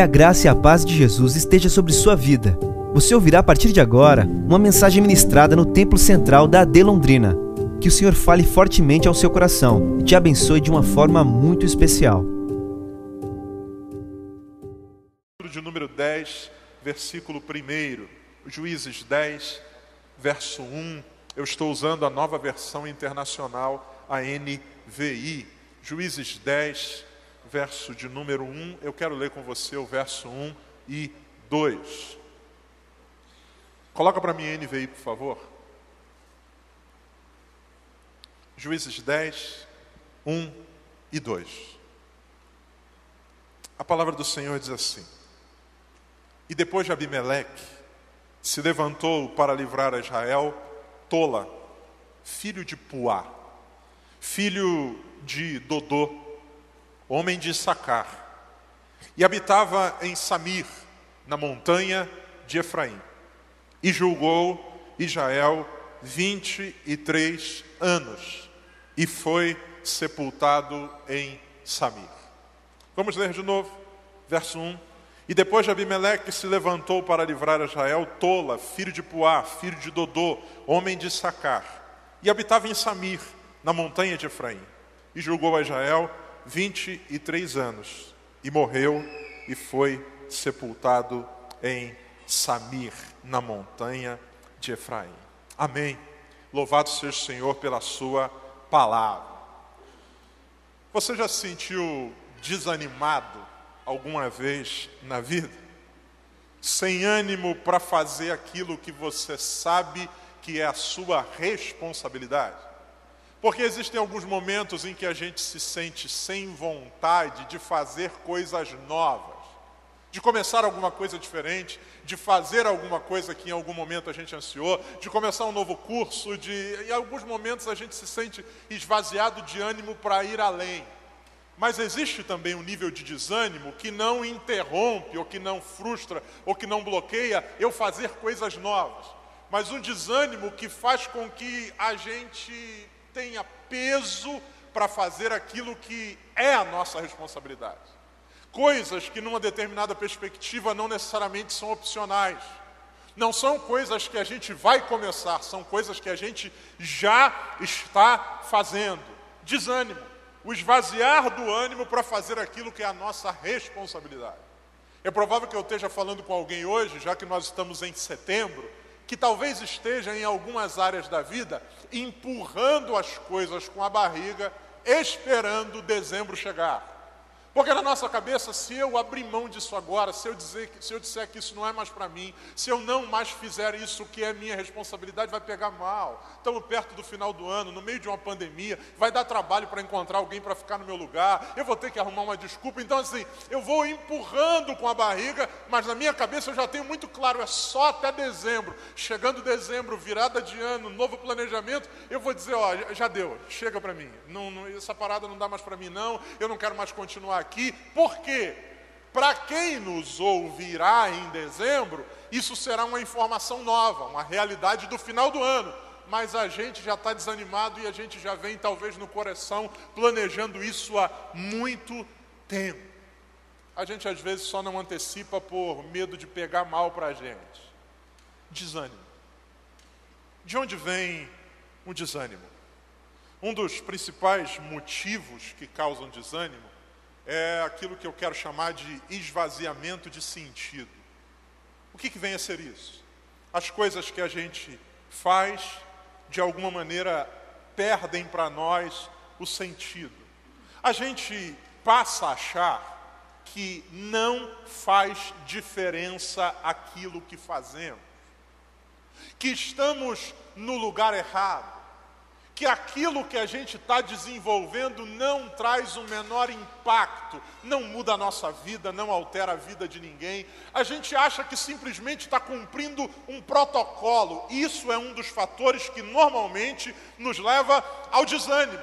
Que a graça e a paz de Jesus esteja sobre sua vida. Você ouvirá a partir de agora uma mensagem ministrada no Templo Central da AD Londrina. Que o Senhor fale fortemente ao seu coração e te abençoe de uma forma muito especial. De número 10, versículo 1, Juízes 10, verso 1. Eu estou usando a nova versão internacional, a NVI. Juízes 10, verso de número 1. Eu quero ler com você o verso 1 e 2. Coloca para mim a NVI, por favor. Juízes 10, 1 e 2. A palavra do Senhor diz assim: E depois de Abimeleque, se levantou para livrar a Israel Tola, filho de Puá, filho de Dodô, homem de Sacar, e habitava em Samir, na montanha de Efraim, e julgou Israel 23 anos, e foi sepultado em Samir. Vamos ler de novo, verso 1. E depois de Abimeleque se levantou para livrar a Israel Tola, filho de Puá, filho de Dodô, homem de Sacar, e habitava em Samir, na montanha de Efraim, e julgou a Israel 23 anos, e morreu e foi sepultado em Samir, na montanha de Efraim. Amém. Louvado seja o Senhor pela sua palavra. Você já se sentiu desanimado alguma vez na vida? Sem ânimo para fazer aquilo que você sabe que é a sua responsabilidade? Porque existem alguns momentos em que a gente se sente sem vontade de fazer coisas novas, de começar alguma coisa diferente, de fazer alguma coisa que em algum momento a gente ansiou, de começar um novo curso, em alguns momentos a gente se sente esvaziado de ânimo para ir além. Mas existe também um nível de desânimo que não interrompe, ou que não frustra, ou que não bloqueia eu fazer coisas novas. Mas um desânimo que faz com que a gente tenha peso para fazer aquilo que é a nossa responsabilidade. Coisas que numa determinada perspectiva não necessariamente são opcionais. Não são coisas que a gente vai começar, são coisas que a gente já está fazendo. Desânimo, o esvaziar do ânimo para fazer aquilo que é a nossa responsabilidade. É provável que eu esteja falando com alguém hoje, já que nós estamos em setembro, que talvez esteja em algumas áreas da vida empurrando as coisas com a barriga, esperando dezembro chegar. Porque na nossa cabeça, se eu abrir mão disso agora, se eu disser que isso não é mais para mim, se eu não mais fizer isso que é minha responsabilidade, vai pegar mal. Estamos perto do final do ano, no meio de uma pandemia, vai dar trabalho para encontrar alguém para ficar no meu lugar, eu vou ter que arrumar uma desculpa. Então assim, eu vou empurrando com a barriga, mas na minha cabeça eu já tenho muito claro, é só até dezembro. Chegando dezembro, virada de ano, novo planejamento, eu vou dizer, ó, já deu, chega para mim. Não, essa parada não dá mais para mim não, eu não quero mais continuar aqui, porque para quem nos ouvirá em dezembro, isso será uma informação nova, uma realidade do final do ano, mas a gente já está desanimado e a gente já vem talvez no coração planejando isso há muito tempo. A gente às vezes só não antecipa por medo de pegar mal para a gente. Desânimo. De onde vem o desânimo? Um dos principais motivos que causam desânimo é aquilo que eu quero chamar de esvaziamento de sentido. O que vem a ser isso? As coisas que a gente faz, de alguma maneira, perdem para nós o sentido. A gente passa a achar que não faz diferença aquilo que fazemos, que estamos no lugar errado, que aquilo que a gente está desenvolvendo não traz o menor impacto, não muda a nossa vida, não altera a vida de ninguém. A gente acha que simplesmente está cumprindo um protocolo. Isso é um dos fatores que normalmente nos leva ao desânimo.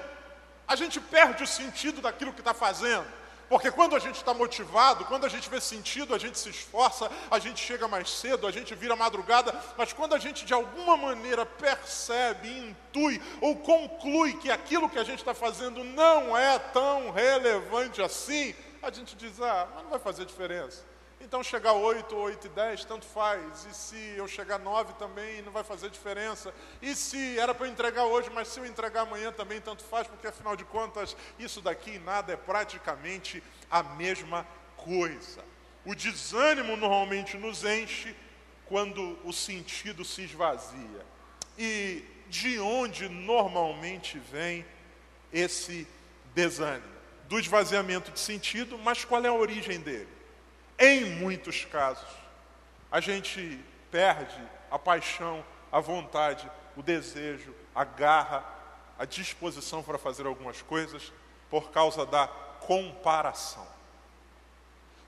A gente perde o sentido daquilo que está fazendo. Porque quando a gente está motivado, quando a gente vê sentido, a gente se esforça, a gente chega mais cedo, a gente vira madrugada, mas quando a gente de alguma maneira percebe, intui ou conclui que aquilo que a gente está fazendo não é tão relevante assim, a gente diz, mas não vai fazer diferença. Então chegar 8, 8 e 10, tanto faz. E se eu chegar 9 também, não vai fazer diferença. E se era para eu entregar hoje, mas se eu entregar amanhã também, tanto faz, porque afinal de contas, isso daqui e nada é praticamente a mesma coisa. O desânimo normalmente nos enche quando o sentido se esvazia. E de onde normalmente vem esse desânimo? Do esvaziamento de sentido, mas qual é a origem dele? Em muitos casos, a gente perde a paixão, a vontade, o desejo, a garra, a disposição para fazer algumas coisas por causa da comparação.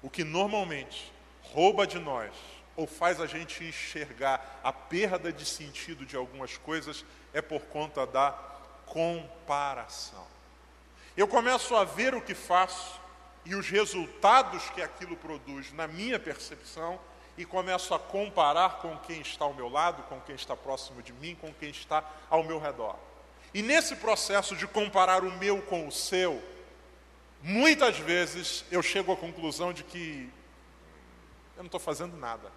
O que normalmente rouba de nós, ou faz a gente enxergar a perda de sentido de algumas coisas, é por conta da comparação. Eu começo a ver o que faço e os resultados que aquilo produz na minha percepção e começo a comparar com quem está ao meu lado, com quem está próximo de mim, com quem está ao meu redor. E nesse processo de comparar o meu com o seu, muitas vezes eu chego à conclusão de que eu não estou fazendo nada.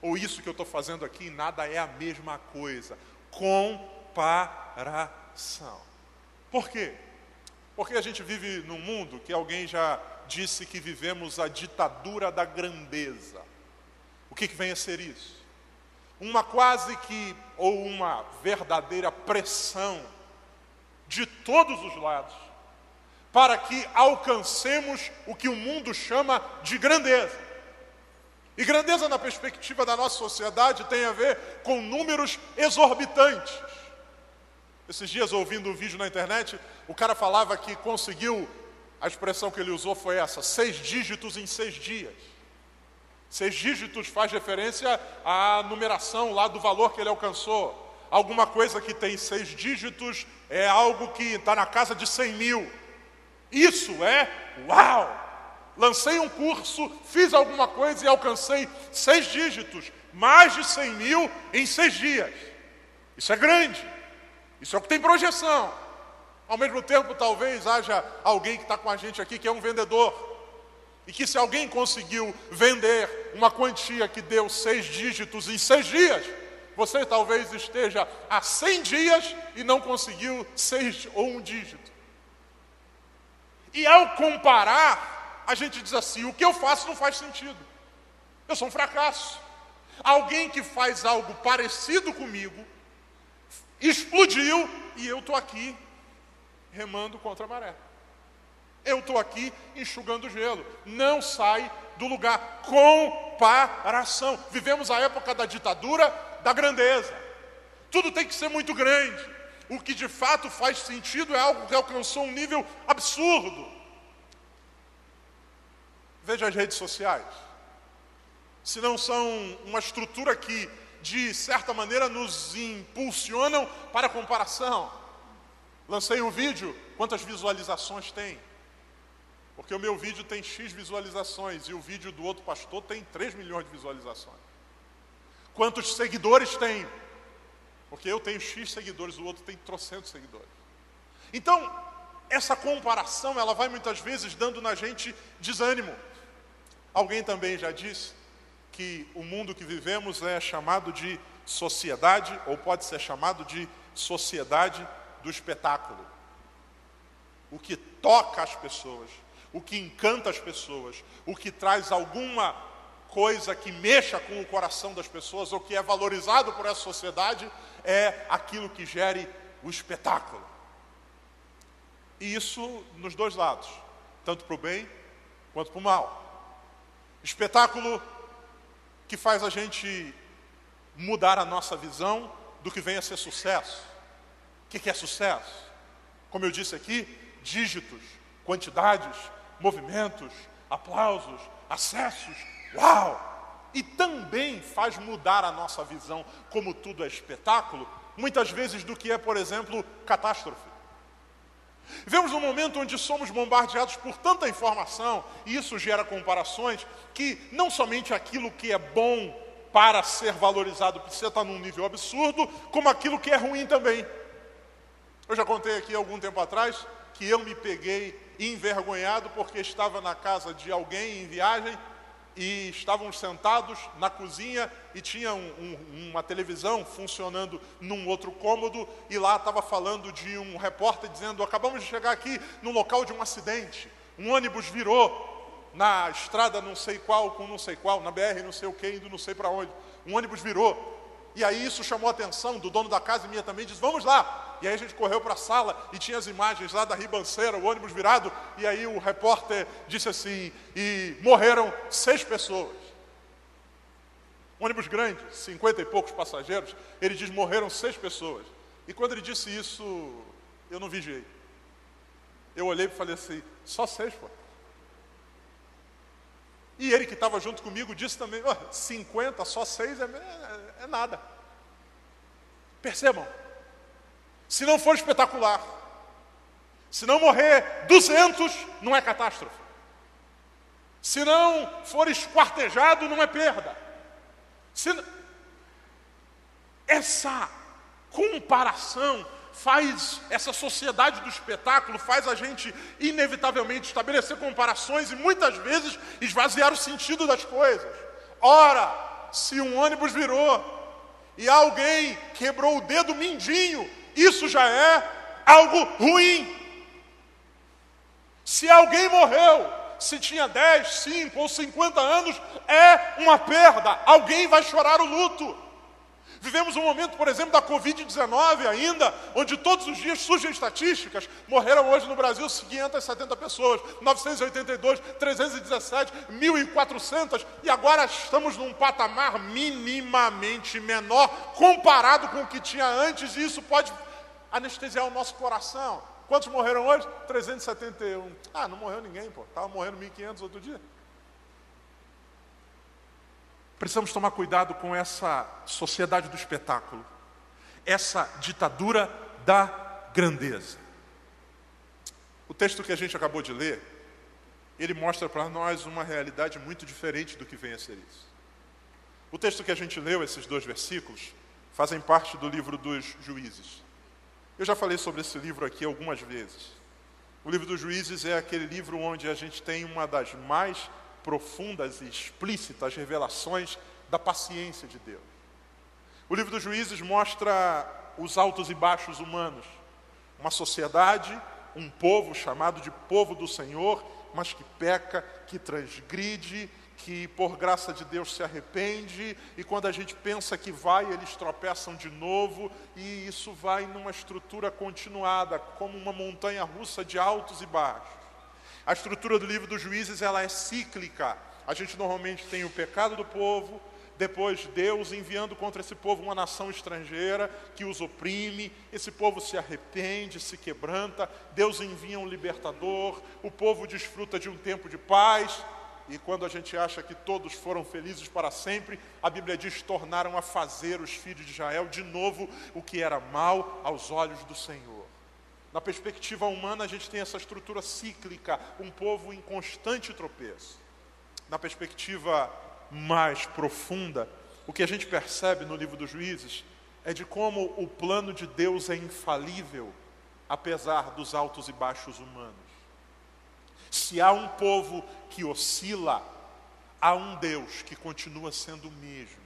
Ou isso que eu estou fazendo aqui, nada é a mesma coisa. Comparação. Por quê? Porque a gente vive num mundo que alguém já disse que vivemos a ditadura da grandeza. O que vem a ser isso? Uma quase que, ou uma verdadeira pressão de todos os lados, para que alcancemos o que o mundo chama de grandeza. E grandeza, na perspectiva da nossa sociedade, tem a ver com números exorbitantes. Esses dias, ouvindo um vídeo na internet, o cara falava que conseguiu, a expressão que ele usou foi essa, 6 dígitos em 6 dias. 6 dígitos faz referência à numeração lá do valor que ele alcançou. Alguma coisa que tem 6 dígitos é algo que está na casa de 100 mil. Isso é uau! Lancei um curso, fiz alguma coisa e alcancei 6 dígitos, mais de 100 mil em 6 dias. Isso é grande. Isso é o que tem projeção. Ao mesmo tempo, talvez haja alguém que está com a gente aqui que é um vendedor. E que se alguém conseguiu vender uma quantia que deu 6 dígitos em 6 dias, você talvez esteja há 100 dias e não conseguiu 6 ou 1 dígito. E ao comparar, a gente diz assim, o que eu faço não faz sentido. Eu sou um fracasso. Alguém que faz algo parecido comigo explodiu e eu estou aqui remando contra a maré. Eu estou aqui enxugando gelo. Não sai do lugar. Comparação. Vivemos a época da ditadura, da grandeza. Tudo tem que ser muito grande. O que de fato faz sentido é algo que alcançou um nível absurdo. Veja as redes sociais. Se não são uma estrutura que de certa maneira nos impulsionam para a comparação. Lancei um vídeo, quantas visualizações tem? Porque o meu vídeo tem X visualizações e o vídeo do outro pastor tem 3 milhões de visualizações. Quantos seguidores tem? Porque eu tenho X seguidores, o outro tem trocentos seguidores. Então, essa comparação, ela vai muitas vezes dando na gente desânimo. Alguém também já disse que o mundo que vivemos é chamado de sociedade, ou pode ser chamado de sociedade do espetáculo. O que toca as pessoas, o que encanta as pessoas, o que traz alguma coisa que mexa com o coração das pessoas, ou que é valorizado por essa sociedade, é aquilo que gere o espetáculo. E isso nos dois lados, tanto para o bem quanto para o mal. Espetáculo que faz a gente mudar a nossa visão do que vem a ser sucesso. O que é sucesso? Como eu disse aqui, dígitos, quantidades, movimentos, aplausos, acessos, uau! E também faz mudar a nossa visão, como tudo é espetáculo, muitas vezes do que é, por exemplo, catástrofe. Vemos um momento onde somos bombardeados por tanta informação, e isso gera comparações, que não somente aquilo que é bom para ser valorizado precisa estar num nível absurdo, como aquilo que é ruim também. Eu já contei aqui algum tempo atrás que eu me peguei envergonhado porque estava na casa de alguém em viagem e estavam sentados na cozinha e tinha uma televisão funcionando num outro cômodo, e lá estava falando de um repórter dizendo: acabamos de chegar aqui no local de um acidente, um ônibus virou na estrada não sei qual, com não sei qual, na BR não sei o que, indo não sei para onde, um ônibus virou. E aí isso chamou a atenção do dono da casa e minha também, disse: vamos lá. E aí a gente correu para a sala e tinha as imagens lá da ribanceira, o ônibus virado. E aí o repórter disse assim: e morreram 6 pessoas. Um ônibus grande, 50 e poucos passageiros. Ele diz: morreram 6 pessoas. E quando ele disse isso, eu não vigiei. Eu olhei e falei assim: só 6, pô. E ele que estava junto comigo disse também: oh, 50, só 6 é nada. Percebam, se não for espetacular, se não morrer 200, não é catástrofe. Se não for esquartejado, não é perda. Essa comparação faz essa sociedade do espetáculo, faz a gente inevitavelmente estabelecer comparações e muitas vezes esvaziar o sentido das coisas. Ora, se um ônibus virou e alguém quebrou o dedo mindinho, isso já é algo ruim. Se alguém morreu, se tinha 10, 5 ou 50 anos, é uma perda. Alguém vai chorar o luto. Vivemos um momento, por exemplo, da Covid-19 ainda, onde todos os dias surgem estatísticas. Morreram hoje no Brasil 570 pessoas, 982, 317, 1.400. E agora estamos num patamar minimamente menor, comparado com o que tinha antes, e isso pode anestesiar o nosso coração. Quantos morreram hoje? 371. Ah, não morreu ninguém, pô. Estava morrendo 1.500 outro dia. Precisamos tomar cuidado com essa sociedade do espetáculo, essa ditadura da grandeza. O texto que a gente acabou de ler, ele mostra para nós uma realidade muito diferente do que vem a ser isso. O texto que a gente leu, esses 2 versículos, fazem parte do livro dos Juízes. Eu já falei sobre esse livro aqui algumas vezes. O livro dos Juízes é aquele livro onde a gente tem uma das mais profundas e explícitas revelações da paciência de Deus. O livro dos Juízes mostra os altos e baixos humanos, uma sociedade, um povo chamado de povo do Senhor, mas que peca, que transgride, que por graça de Deus se arrepende, e quando a gente pensa que vai, eles tropeçam de novo, e isso vai numa estrutura continuada, como uma montanha russa de altos e baixos. A estrutura do livro dos Juízes, ela é cíclica. A gente normalmente tem o pecado do povo, depois Deus enviando contra esse povo uma nação estrangeira que os oprime, esse povo se arrepende, se quebranta, Deus envia um libertador, o povo desfruta de um tempo de paz, e quando a gente acha que todos foram felizes para sempre, a Bíblia diz: tornaram a fazer os filhos de Israel de novo o que era mal aos olhos do Senhor. Na perspectiva humana, a gente tem essa estrutura cíclica, um povo em constante tropeço. Na perspectiva mais profunda, o que a gente percebe no livro dos Juízes é de como o plano de Deus é infalível, apesar dos altos e baixos humanos. Se há um povo que oscila, há um Deus que continua sendo o mesmo.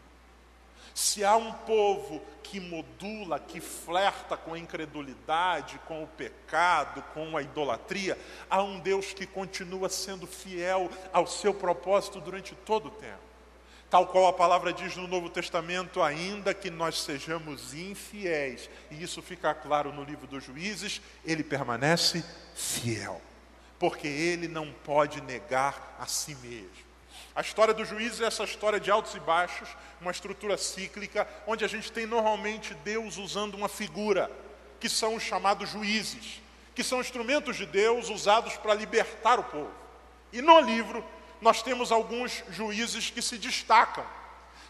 Se há um povo que modula, que flerta com a incredulidade, com o pecado, com a idolatria, há um Deus que continua sendo fiel ao seu propósito durante todo o tempo. Tal qual a palavra diz no Novo Testamento: ainda que nós sejamos infiéis, e isso fica claro no livro dos Juízes, ele permanece fiel, porque ele não pode negar a si mesmo. A história do juízo é essa história de altos e baixos, uma estrutura cíclica, onde a gente tem normalmente Deus usando uma figura, que são os chamados juízes, que são instrumentos de Deus usados para libertar o povo. E no livro, nós temos alguns juízes que se destacam.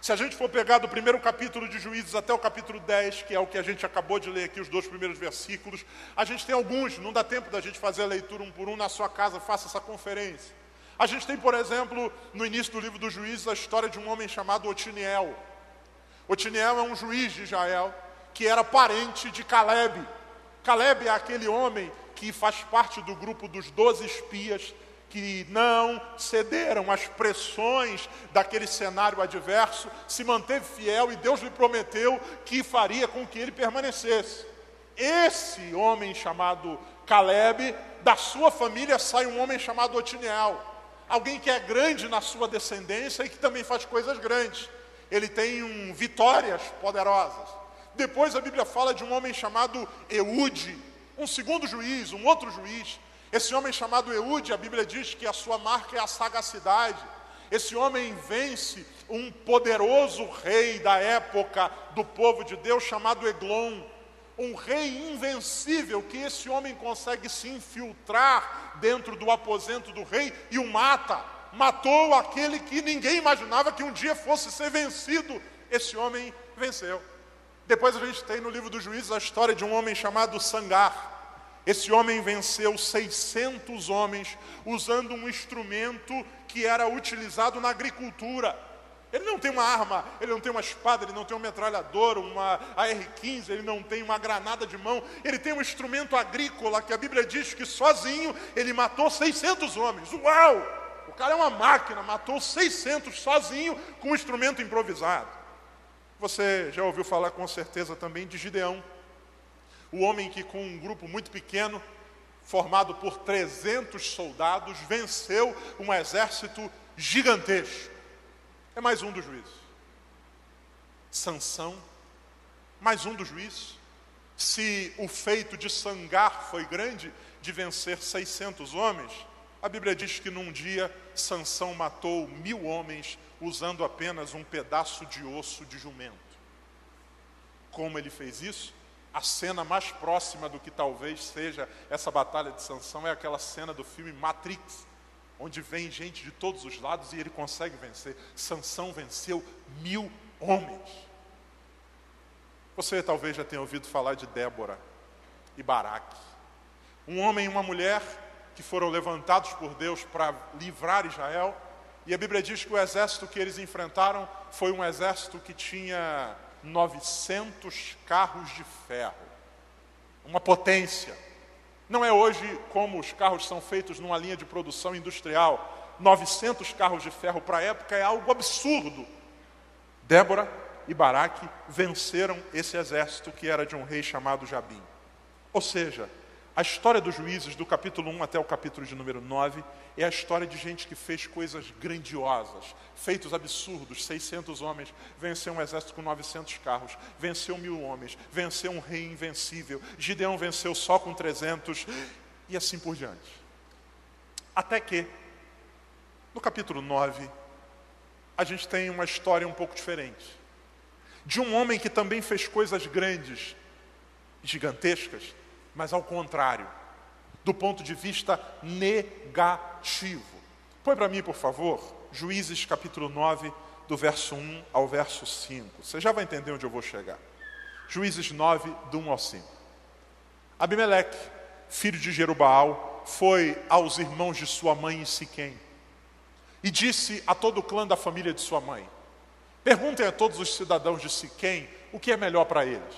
Se a gente for pegar do primeiro capítulo de Juízes até o capítulo 10, que é o que a gente acabou de ler aqui, os 2 primeiros versículos, a gente tem alguns, não dá tempo da gente fazer a leitura um por um, na sua casa faça essa conferência. A gente tem, por exemplo, no início do livro dos Juízes, a história de um homem chamado Otiniel. Otiniel é um juiz de Israel que era parente de Caleb. Caleb é aquele homem que faz parte do grupo dos 12 espias que não cederam às pressões daquele cenário adverso, se manteve fiel e Deus lhe prometeu que faria com que ele permanecesse. Esse homem chamado Caleb, da sua família sai um homem chamado Otiniel, alguém que é grande na sua descendência e que também faz coisas grandes. Ele tem vitórias poderosas. Depois a Bíblia fala de um homem chamado Eúde, um segundo juiz, um outro juiz. Esse homem chamado Eúde, a Bíblia diz que a sua marca é a sagacidade. Esse homem vence um poderoso rei da época do povo de Deus chamado Eglon. Um rei invencível, que esse homem consegue se infiltrar dentro do aposento do rei e o mata. Matou aquele que ninguém imaginava que um dia fosse ser vencido. Esse homem venceu. Depois a gente tem no livro dos Juízes a história de um homem chamado Sangar. Esse homem venceu 600 homens usando um instrumento que era utilizado na agricultura. Ele não tem uma arma, ele não tem uma espada, ele não tem uma metralhadora, uma AR-15, ele não tem uma granada de mão. Ele tem um instrumento agrícola que a Bíblia diz que sozinho ele matou 600 homens. Uau! O cara é uma máquina, matou 600 sozinho com um instrumento improvisado. Você já ouviu falar com certeza também de Gideão, o homem que com um grupo muito pequeno, formado por 300 soldados, venceu um exército gigantesco. É mais um dos juízes. Sansão, mais um dos juízes. Se o feito de Sangar foi grande, de vencer 600 homens, a Bíblia diz que num dia Sansão matou 1000 homens usando apenas um pedaço de osso de jumento. Como ele fez isso? A cena mais próxima do que talvez seja essa batalha de Sansão é aquela cena do filme Matrix, onde vem gente de todos os lados e ele consegue vencer. Sansão venceu 1000 homens. Você talvez já tenha ouvido falar de Débora e Baraque, um homem e uma mulher que foram levantados por Deus para livrar Israel, e a Bíblia diz que o exército que eles enfrentaram foi um exército que tinha 900 carros de ferro, uma potência. Não é hoje como os carros são feitos numa linha de produção industrial. 900 carros de ferro para a época é algo absurdo. Débora e Baraque venceram esse exército que era de um rei chamado Jabim. Ou seja, a história dos juízes, do capítulo 1 até o capítulo de número 9, é a história de gente que fez coisas grandiosas, feitos absurdos. 600 homens, venceu um exército com 900 carros, venceu 1000 homens, venceu um rei invencível, Gideão venceu só com 300, e assim por diante. Até que, no capítulo 9, a gente tem uma história um pouco diferente, de um homem que também fez coisas grandes, gigantescas, mas ao contrário, do ponto de vista negativo. Põe para mim, por favor, Juízes capítulo 9, do verso 1 ao verso 5. Você já vai entender onde eu vou chegar. Juízes 9, do 1 ao 5. Abimeleque, filho de Jerubaal, foi aos irmãos de sua mãe em Siquém e disse a todo o clã da família de sua mãe: perguntem a todos os cidadãos de Siquém o que é melhor para eles,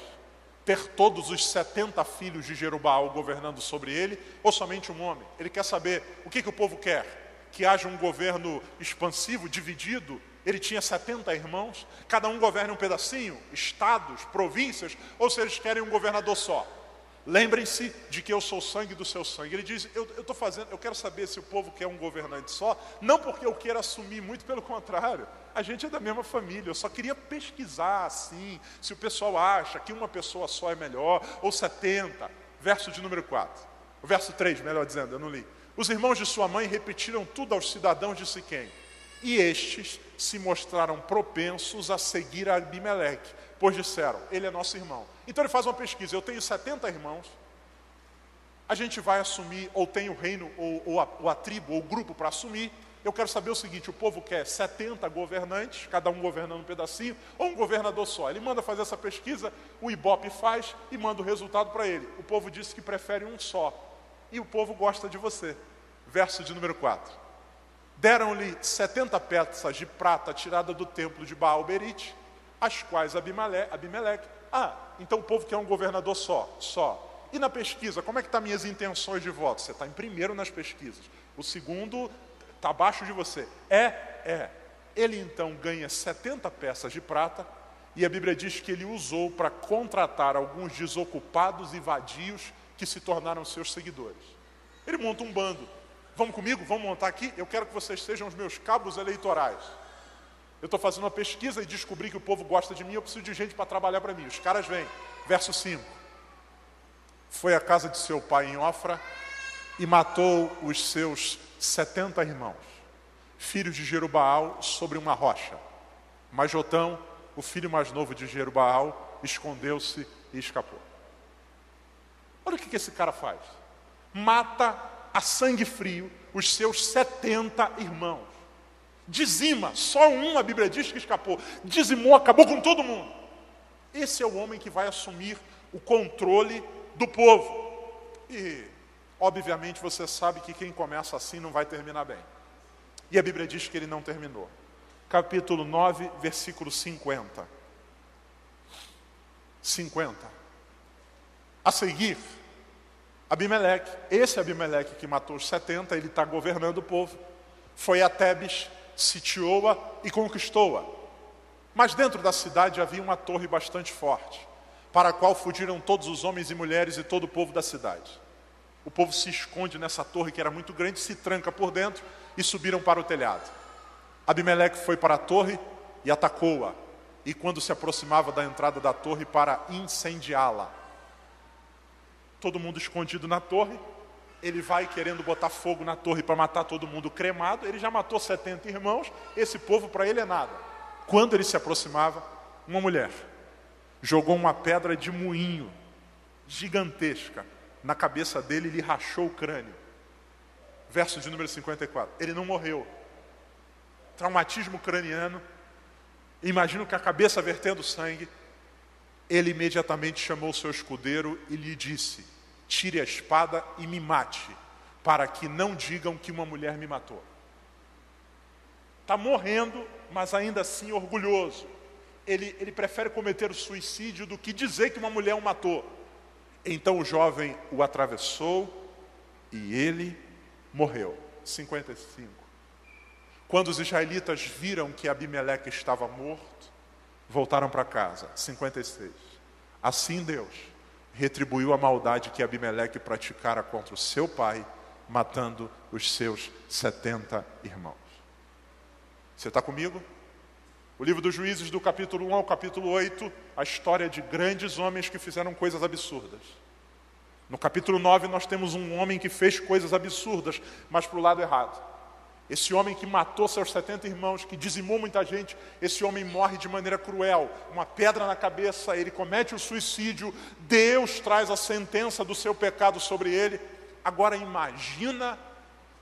ter todos os 70 filhos de Jerubaal governando sobre ele, ou somente um homem. Ele quer saber o que o povo quer, que haja um governo expansivo, dividido. Ele tinha 70 irmãos, cada um governa um pedacinho, estados, províncias, ou se eles querem um governador só. Lembrem-se de que eu sou o sangue do seu sangue. Ele diz, eu quero saber se o povo quer um governante só, não porque eu queira assumir, muito pelo contrário. A gente é da mesma família, eu só queria pesquisar, assim, se o pessoal acha que uma pessoa só é melhor, ou 70. Verso de número 4. O verso 3, melhor dizendo, eu não li. Os irmãos de sua mãe repetiram tudo aos cidadãos de Siquém, e estes se mostraram propensos a seguir a Abimeleque, pois disseram, ele é nosso irmão. Então ele faz uma pesquisa, eu tenho 70 irmãos, a gente vai assumir, ou tem o reino, ou a tribo, ou o grupo para assumir. Eu quero saber o seguinte, o povo quer 70 governantes, cada um governando um pedacinho, ou um governador só. Ele manda fazer essa pesquisa, o Ibope faz e manda o resultado para ele. O povo disse que prefere um só, e o povo gosta de você. Verso de número 4. Deram-lhe 70 peças de prata tirada do templo de Baal-Berit, as quais Abimeleque... Ah, então o povo quer um governador só. E na pesquisa, como é que estão minhas intenções de voto? Você está em primeiro nas pesquisas. O segundo está abaixo de você. Ele então ganha 70 peças de prata, e a Bíblia diz que ele usou para contratar alguns desocupados e vadios que se tornaram seus seguidores. Ele monta um bando. Vamos comigo? Vamos montar aqui? Eu quero que vocês sejam os meus cabos eleitorais. Eu estou fazendo uma pesquisa e descobri que o povo gosta de mim, eu preciso de gente para trabalhar para mim. Os caras vêm. Verso 5. Foi à casa de seu pai em Ofra e matou os seus 70 irmãos, filhos de Jerubaal, sobre uma rocha. Mas Jotão, o filho mais novo de Jerubaal, escondeu-se e escapou. Olha o que esse cara faz. Mata a sangue frio os seus 70 irmãos. Dizima, só um, a Bíblia diz que escapou. Dizimou, acabou com todo mundo. Esse é o homem que vai assumir o controle do povo. E, obviamente, você sabe que quem começa assim não vai terminar bem. E a Bíblia diz que ele não terminou. Capítulo 9, versículo 50. 50. A seguir, Abimeleque, esse Abimeleque que matou os 70, ele está governando o povo, foi a Tebes, sitiou-a e conquistou-a. Mas dentro da cidade havia uma torre bastante forte, para a qual fugiram todos os homens e mulheres e todo o povo da cidade. O povo se esconde nessa torre que era muito grande, se tranca por dentro e subiram para o telhado. Abimeleque foi para a torre e atacou-a, e quando se aproximava da entrada da torre para incendiá-la. Todo mundo escondido na torre. Ele vai querendo botar fogo na torre para matar todo mundo cremado. Ele já matou 70 irmãos. Esse povo para ele é nada. Quando ele se aproximava, uma mulher jogou uma pedra de moinho gigantesca na cabeça dele e lhe rachou o crânio. Verso de número 54. Ele não morreu. Traumatismo craniano. Imagino que a cabeça vertendo sangue. Ele imediatamente chamou seu escudeiro e lhe disse: tire a espada e me mate, para que não digam que uma mulher me matou. Está morrendo, mas ainda assim orgulhoso. Ele prefere cometer o suicídio do que dizer que uma mulher o matou. Então o jovem o atravessou e ele morreu. 55. Quando os israelitas viram que Abimeleque estava morto, voltaram para casa. 56. Assim Deus retribuiu a maldade que Abimeleque praticara contra o seu pai, matando os seus 70 irmãos. Você está comigo? O livro dos Juízes, do capítulo 1 ao capítulo 8, a história de grandes homens que fizeram coisas absurdas. No capítulo 9, nós temos um homem que fez coisas absurdas, mas para o lado errado. Esse homem que matou seus 70 irmãos, que dizimou muita gente, esse homem morre de maneira cruel, uma pedra na cabeça, ele comete o suicídio, Deus traz a sentença do seu pecado sobre ele. Agora imagina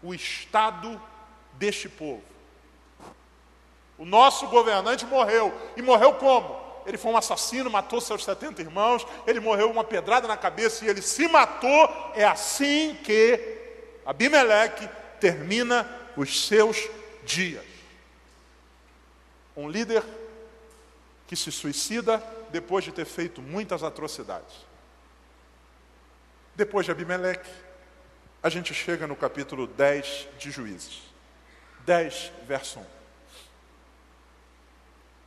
o estado deste povo. O nosso governante morreu, e morreu como? Ele foi um assassino, matou seus 70 irmãos, ele morreu uma pedrada na cabeça e ele se matou. É assim que Abimeleque termina os seus dias. Um líder que se suicida depois de ter feito muitas atrocidades. Depois de Abimeleque, a gente chega no capítulo 10 de Juízes. 10, verso 1.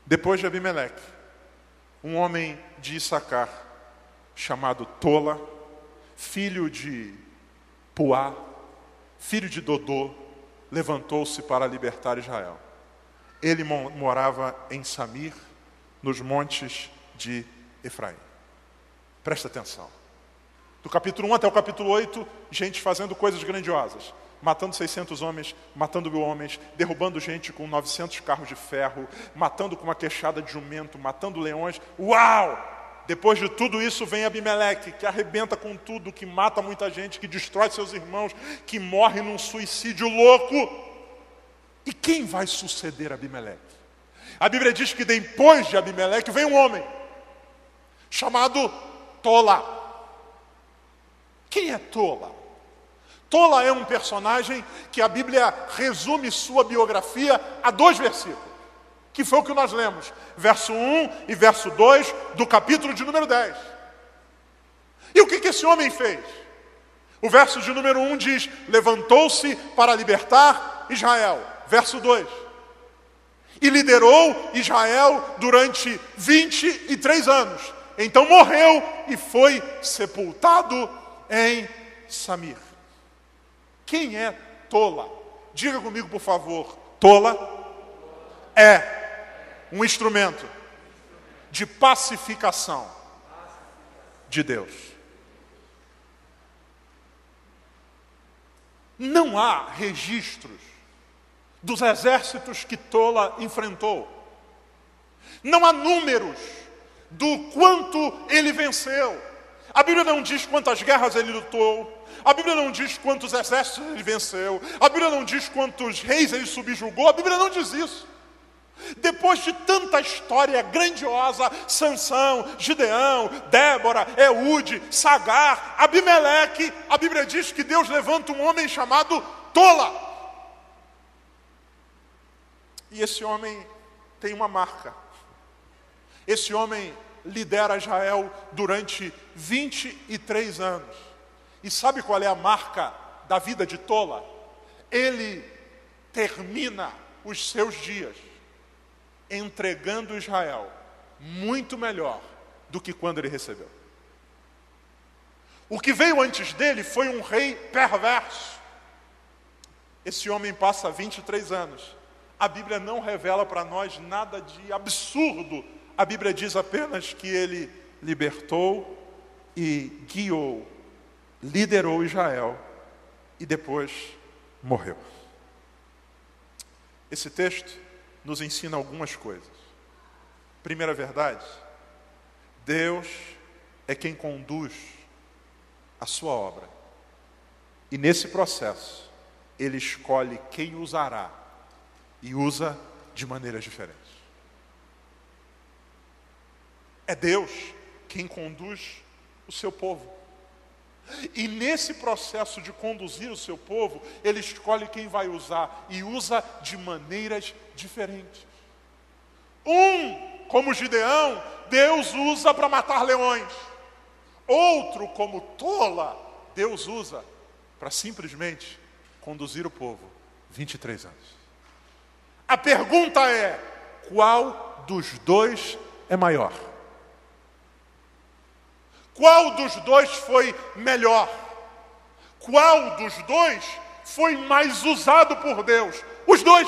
Depois de Abimeleque, um homem de Sacar, chamado Tola, filho de Puá, filho de Dodô, levantou-se para libertar Israel. Ele morava em Samir, nos montes de Efraim. Presta atenção. Do capítulo 1 até o capítulo 8, gente fazendo coisas grandiosas. Matando 600 homens, matando 1.000 homens, derrubando gente com 900 carros de ferro, matando com uma queixada de jumento, matando leões. Uau! Depois de tudo isso vem Abimeleque, que arrebenta com tudo, que mata muita gente, que destrói seus irmãos, que morre num suicídio louco. E quem vai suceder Abimeleque? A Bíblia diz que depois de Abimeleque vem um homem chamado Tola. Quem é Tola? Tola é um personagem que a Bíblia resume sua biografia a 2 versículos. Que foi o que nós lemos, verso 1 e verso 2 do capítulo de número 10. E o que esse homem fez? O verso de número 1 diz: levantou-se para libertar Israel. Verso 2: e liderou Israel durante 23 anos. Então morreu e foi sepultado em Samir. Quem é Tola? Diga comigo, por favor. Tola é um instrumento de pacificação de Deus. Não há registros dos exércitos que Tola enfrentou. Não há números do quanto ele venceu. A Bíblia não diz quantas guerras ele lutou. A Bíblia não diz quantos exércitos ele venceu. A Bíblia não diz quantos reis ele subjugou. A Bíblia não diz isso. Depois de tanta história grandiosa, Sansão, Gideão, Débora, Eúde, Sagar, Abimeleque, a Bíblia diz que Deus levanta um homem chamado Tola. E esse homem tem uma marca. Esse homem lidera Israel durante 23 anos. E sabe qual é a marca da vida de Tola? Ele termina os seus dias entregando Israel muito melhor do que quando ele recebeu. O que veio antes dele foi um rei perverso. Esse homem passa 23 anos. A Bíblia não revela para nós nada de absurdo. A Bíblia diz apenas que ele libertou e guiou, liderou Israel e depois morreu. Esse texto nos ensina algumas coisas. Primeira verdade: Deus é quem conduz a sua obra. E nesse processo, ele escolhe quem usará e usa de maneiras diferentes. É Deus quem conduz o seu povo. E nesse processo de conduzir o seu povo, ele escolhe quem vai usar e usa de maneiras diferentes. Como Gideão, Deus usa para matar leões. Outro, como Tola, Deus usa para simplesmente conduzir o povo. 23 anos. A pergunta é: qual dos dois é maior? Qual dos dois foi melhor? Qual dos dois foi mais usado por Deus? Os dois.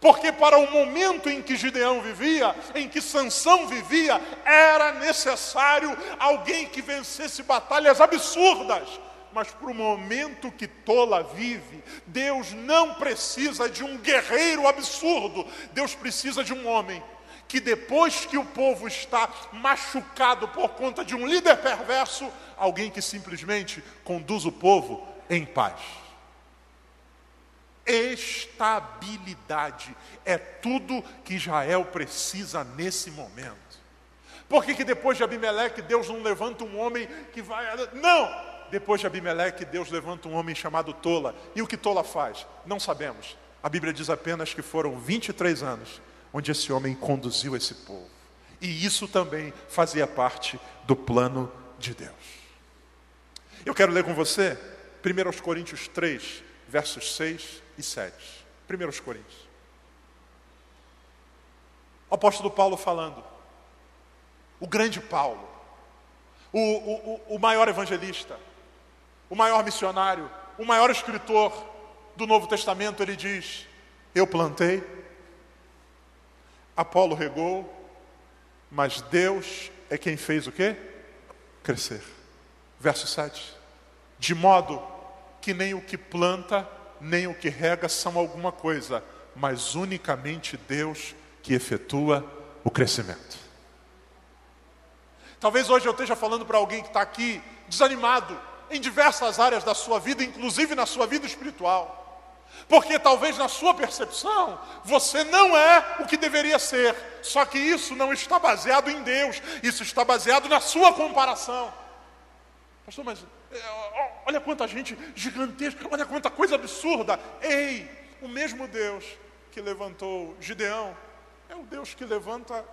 Porque para o momento em que Gideão vivia, em que Sansão vivia, era necessário alguém que vencesse batalhas absurdas. Mas para o momento que Tola vive, Deus não precisa de um guerreiro absurdo. Deus precisa de um homem que, depois que o povo está machucado por conta de um líder perverso, alguém que simplesmente conduz o povo em paz. Estabilidade é tudo que Israel precisa nesse momento. Por que depois de Abimeleque, Deus não levanta um homem que vai... Não! Depois de Abimeleque, Deus levanta um homem chamado Tola. E o que Tola faz? Não sabemos. A Bíblia diz apenas que foram 23 anos onde esse homem conduziu esse povo. E isso também fazia parte do plano de Deus. Eu quero ler com você 1 Coríntios 3, versos 6 e 7. 1 Coríntios. O apóstolo Paulo falando. O grande Paulo. O maior evangelista. O maior missionário. O maior escritor do Novo Testamento. Ele diz: eu plantei, Apolo regou, mas Deus é quem fez o quê? Crescer. Verso 7. De modo que nem o que planta, nem o que rega são alguma coisa, mas unicamente Deus que efetua o crescimento. Talvez hoje eu esteja falando para alguém que está aqui desanimado em diversas áreas da sua vida, inclusive na sua vida espiritual. Porque talvez na sua percepção você não é o que deveria ser. Só que isso não está baseado em Deus. Isso está baseado na sua comparação. Pastor, mas olha quanta gente gigantesca. Olha quanta coisa absurda. Ei, o mesmo Deus que levantou Gideão é o Deus que levanta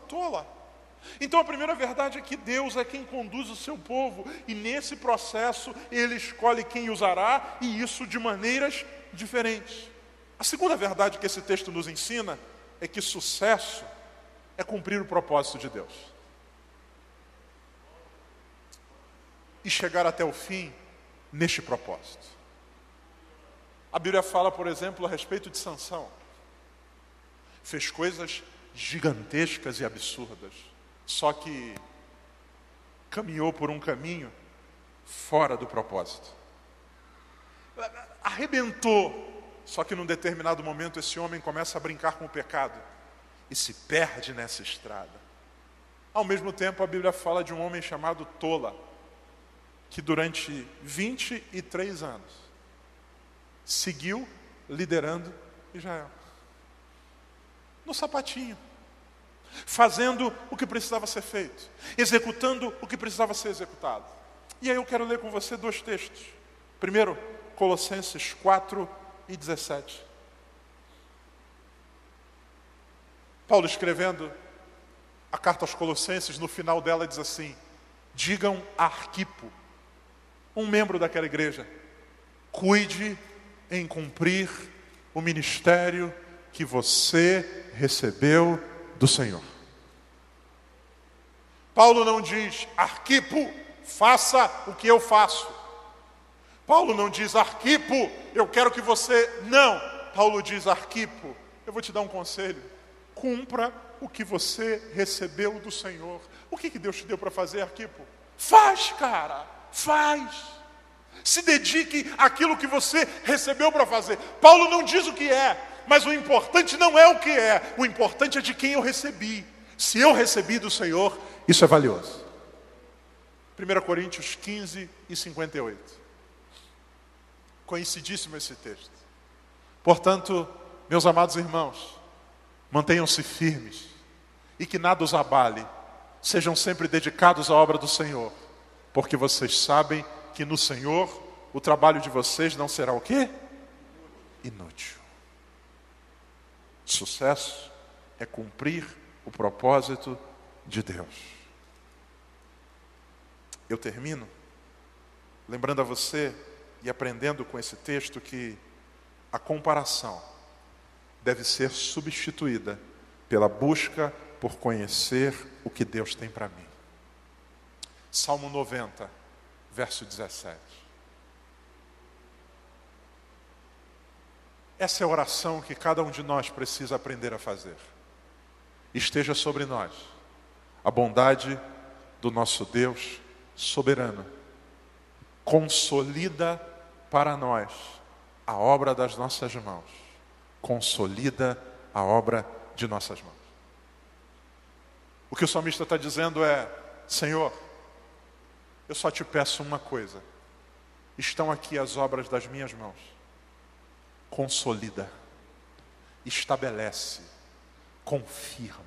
Tola. Então a primeira verdade é que Deus é quem conduz o seu povo, e nesse processo Ele escolhe quem usará, e isso de maneiras diferentes. A segunda verdade que esse texto nos ensina é que sucesso é cumprir o propósito de Deus. E chegar até o fim neste propósito. A Bíblia fala, por exemplo, a respeito de Sansão. Fez coisas gigantescas e absurdas, só que caminhou por um caminho fora do propósito. Arrebentou, só que num determinado momento esse homem começa a brincar com o pecado e se perde nessa estrada. Ao mesmo tempo, a Bíblia fala de um homem chamado Tola, que durante 23 anos seguiu liderando Israel no sapatinho, fazendo o que precisava ser feito, executando o que precisava ser executado. E aí eu quero ler com você dois textos. Primeiro, Colossenses 4:17. Paulo, escrevendo a carta aos Colossenses, no final dela diz assim: digam a Arquipo, um membro daquela igreja, cuide em cumprir o ministério que você recebeu do Senhor. Paulo não diz: Arquipo, faça o que eu faço. Paulo não diz: Arquipo, eu quero que você... Não. Paulo diz: Arquipo, eu vou te dar um conselho. Cumpra o que você recebeu do Senhor. O que Deus te deu para fazer, Arquipo? Faz, cara. Faz. Se dedique àquilo que você recebeu para fazer. Paulo não diz o que é. Mas o importante não é o que é, o importante é de quem eu recebi. Se eu recebi do Senhor, isso é valioso. 1 Coríntios 15:58. Conhecidíssimo esse texto. Portanto, meus amados irmãos, mantenham-se firmes e que nada os abale. Sejam sempre dedicados à obra do Senhor, porque vocês sabem que no Senhor o trabalho de vocês não será o quê? Inútil. Sucesso é cumprir o propósito de Deus. Eu termino lembrando a você e aprendendo com esse texto que a comparação deve ser substituída pela busca por conhecer o que Deus tem para mim. Salmo 90, verso 17. Essa é a oração que cada um de nós precisa aprender a fazer. Esteja sobre nós a bondade do nosso Deus soberano. Consolida para nós a obra das nossas mãos. Consolida a obra de nossas mãos. O que o salmista está dizendo é: Senhor, eu só te peço uma coisa. Estão aqui as obras das minhas mãos. Consolida, estabelece, confirma.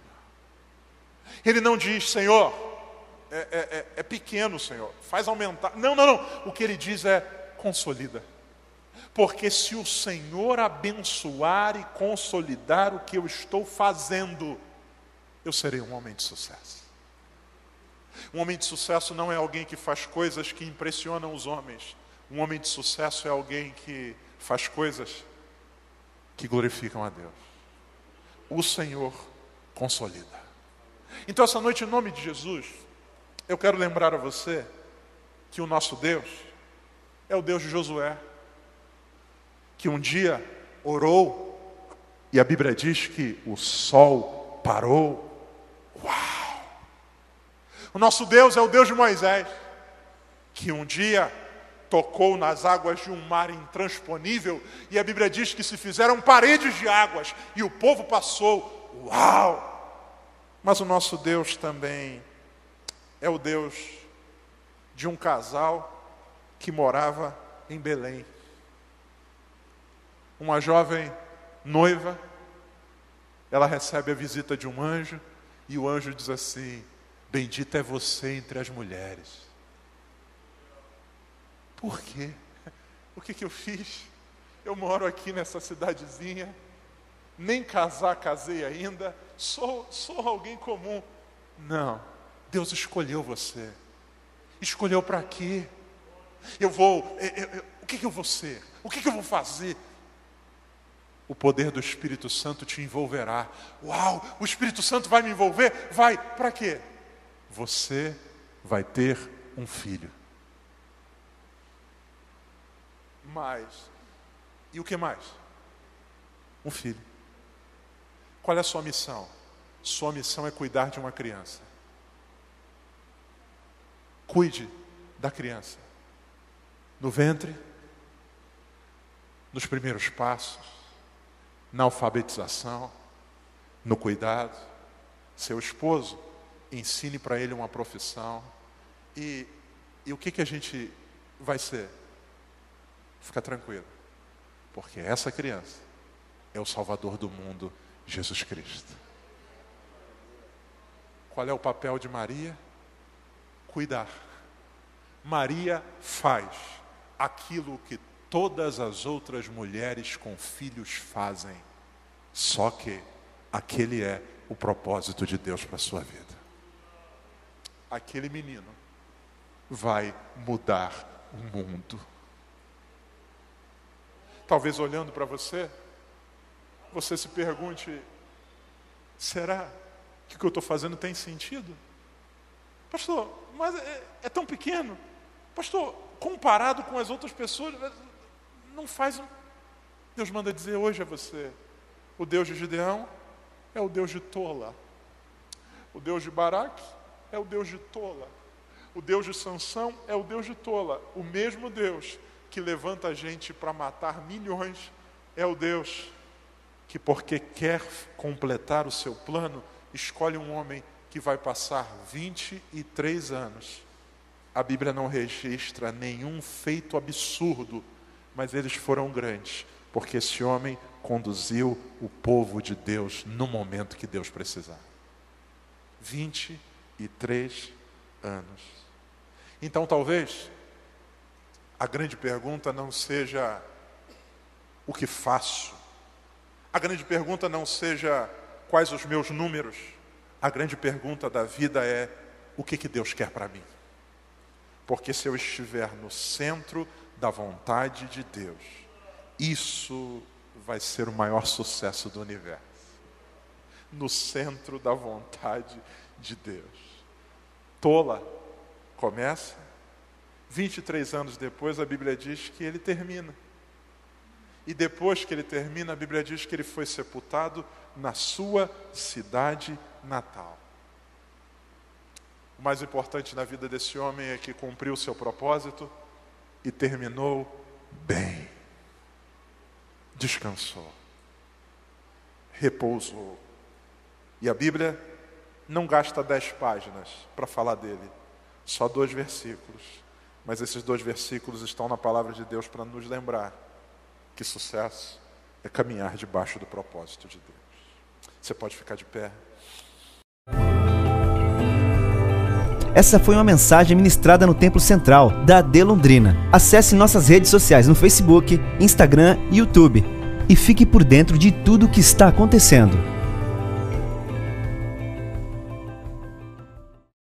Ele não diz: Senhor, é pequeno, Senhor, faz aumentar. Não, não, não. O que ele diz é: consolida. Porque se o Senhor abençoar e consolidar o que eu estou fazendo, eu serei um homem de sucesso. Um homem de sucesso não é alguém que faz coisas que impressionam os homens. Um homem de sucesso é alguém que faz coisas que glorificam a Deus. O Senhor consolida. Então, essa noite, em nome de Jesus, eu quero lembrar a você que o nosso Deus é o Deus de Josué, que um dia orou e a Bíblia diz que o sol parou. Uau! O nosso Deus é o Deus de Moisés, que um dia tocou nas águas de um mar intransponível, e a Bíblia diz que se fizeram paredes de águas, e o povo passou. Uau! Mas o nosso Deus também é o Deus de um casal que morava em Belém. Uma jovem noiva, ela recebe a visita de um anjo, e o anjo diz assim: bendita é você entre as mulheres. Por quê? O que eu fiz? Eu moro aqui nessa cidadezinha, nem casei ainda, sou alguém comum. Não, Deus escolheu você. Escolheu para quê? O que eu vou ser? O que eu vou fazer? O poder do Espírito Santo te envolverá. Uau, o Espírito Santo vai me envolver? Vai, para quê? Você vai ter um filho. Mais. E o que mais? Um filho. Qual é a sua missão? Sua missão é cuidar de uma criança. Cuide da criança. No ventre, nos primeiros passos, na alfabetização, no cuidado. Seu esposo, ensine para ele uma profissão. E o que a gente vai ser? Fica tranquilo, porque essa criança é o Salvador do mundo, Jesus Cristo. Qual é o papel de Maria? Cuidar. Maria faz aquilo que todas as outras mulheres com filhos fazem. Só que aquele é o propósito de Deus para a sua vida. Aquele menino vai mudar o mundo. Talvez olhando para você, você se pergunte, será que o que eu estou fazendo tem sentido? Pastor, mas é tão pequeno. Pastor, comparado com as outras pessoas, não faz... Deus manda dizer hoje a você, o Deus de Gideão é o Deus de Tola. O Deus de Baraque é o Deus de Tola. O Deus de Sansão é o Deus de Tola. O mesmo Deus que levanta a gente para matar milhões é o Deus que, porque quer completar o seu plano, escolhe um homem que vai passar 23 anos. A Bíblia não registra nenhum feito absurdo, mas eles foram grandes, porque esse homem conduziu o povo de Deus no momento que Deus precisava. 23 anos. Então, talvez a grande pergunta não seja o que faço. A grande pergunta não seja quais os meus números. A grande pergunta da vida é o que Deus quer para mim. Porque se eu estiver no centro da vontade de Deus, isso vai ser o maior sucesso do universo. No centro da vontade de Deus. Tola começa, 23 anos depois a Bíblia diz que ele termina. E depois que ele termina, a Bíblia diz que ele foi sepultado na sua cidade natal. O mais importante na vida desse homem é que cumpriu o seu propósito e terminou bem. Descansou. Repousou. E a Bíblia não gasta 10 páginas para falar dele. Só 2 versículos. Mas esses 2 versículos estão na palavra de Deus para nos lembrar que sucesso é caminhar debaixo do propósito de Deus. Você pode ficar de pé. Essa foi uma mensagem ministrada no Templo Central da AD Londrina. Acesse nossas redes sociais no Facebook, Instagram e YouTube e fique por dentro de tudo o que está acontecendo.